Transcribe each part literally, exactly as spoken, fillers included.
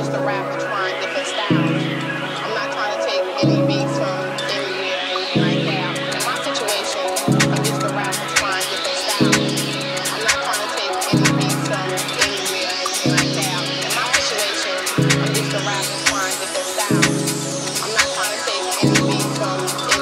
just a rap with trying different styles. I'm not trying to take any beats from anywhere or anything like that. In my situation, I'm just a rap with trying different styles. I'm not trying to take any beats from anywhere or anything like that. In my situation, I'm just a rap with trying different styles. I'm not trying to take any beats from anywhere or anything like that.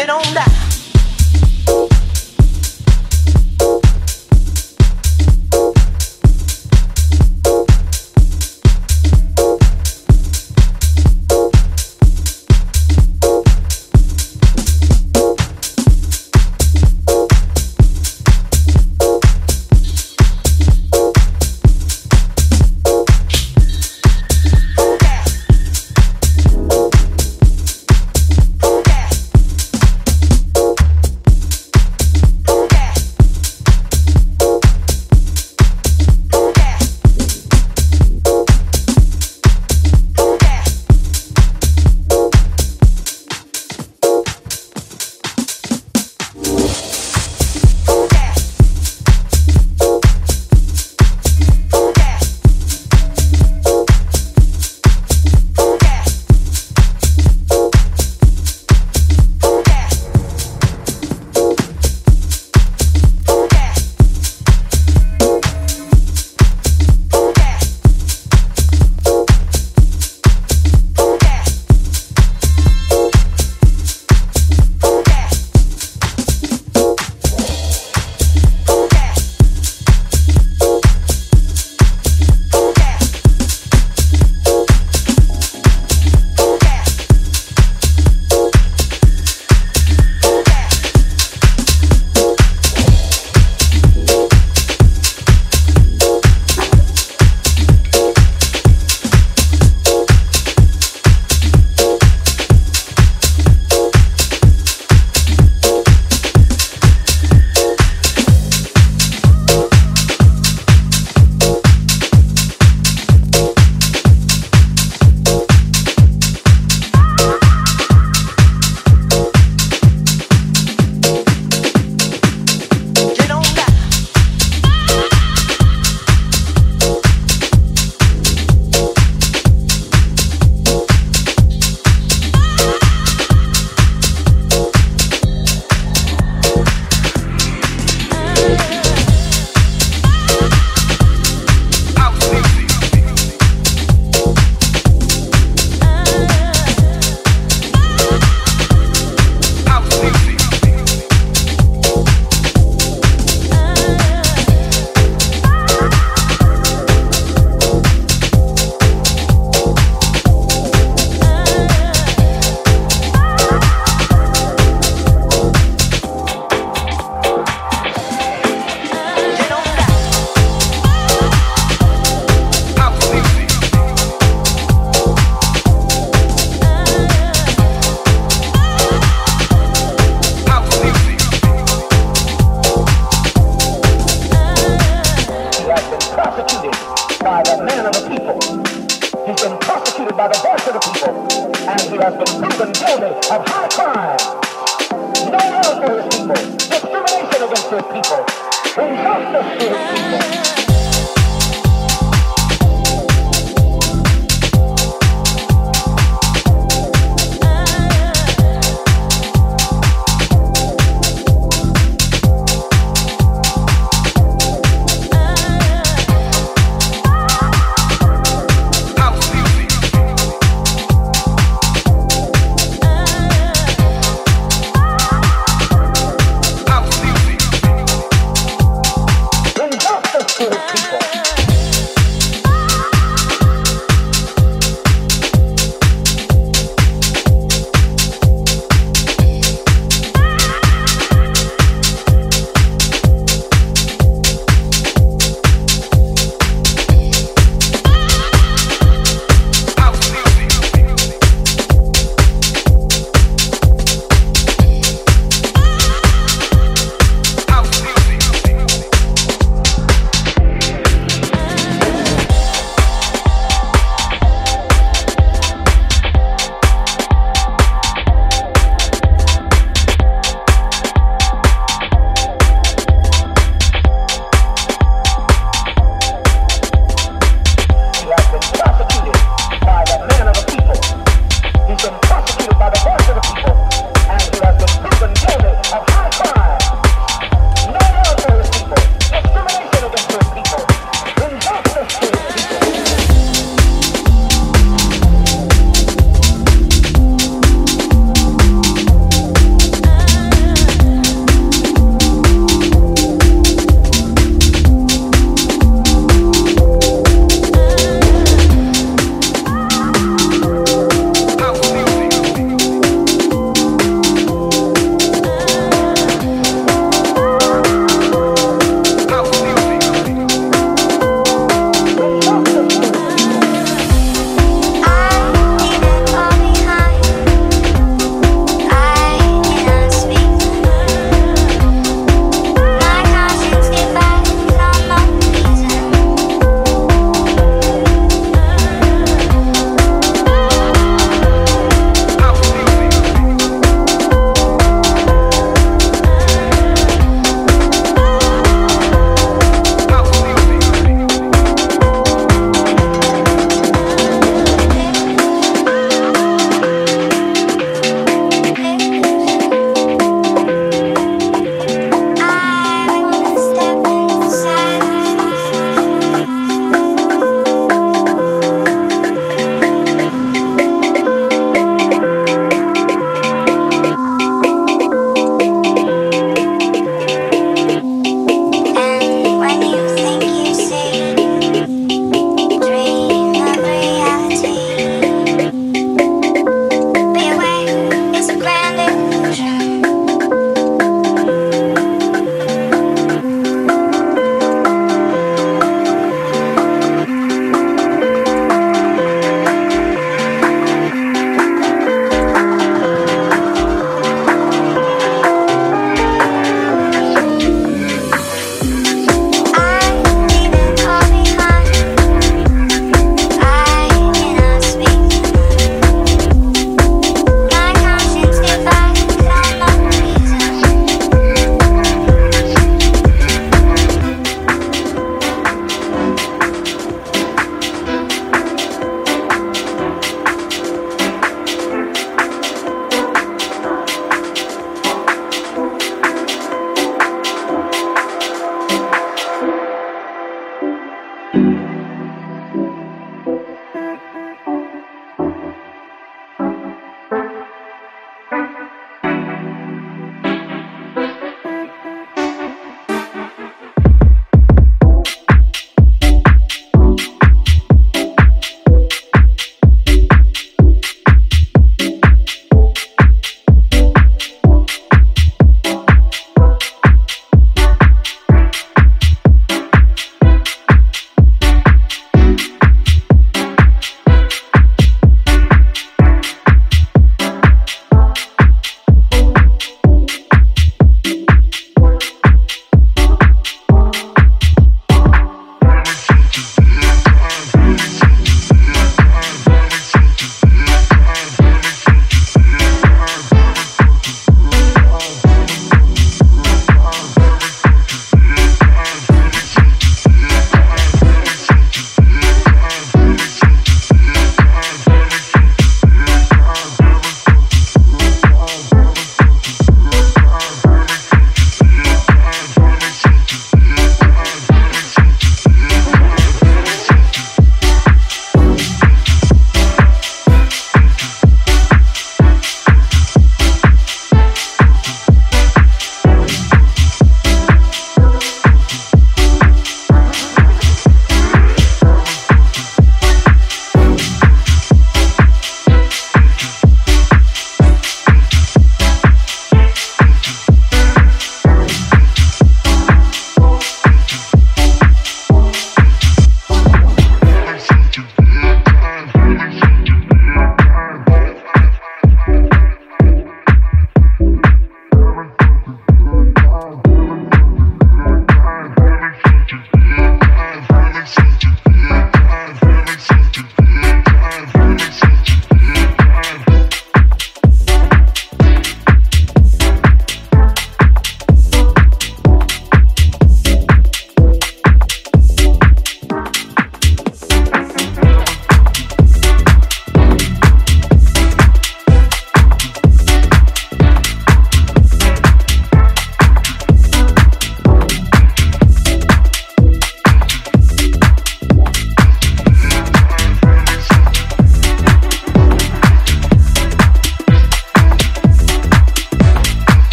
Get on that.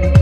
you.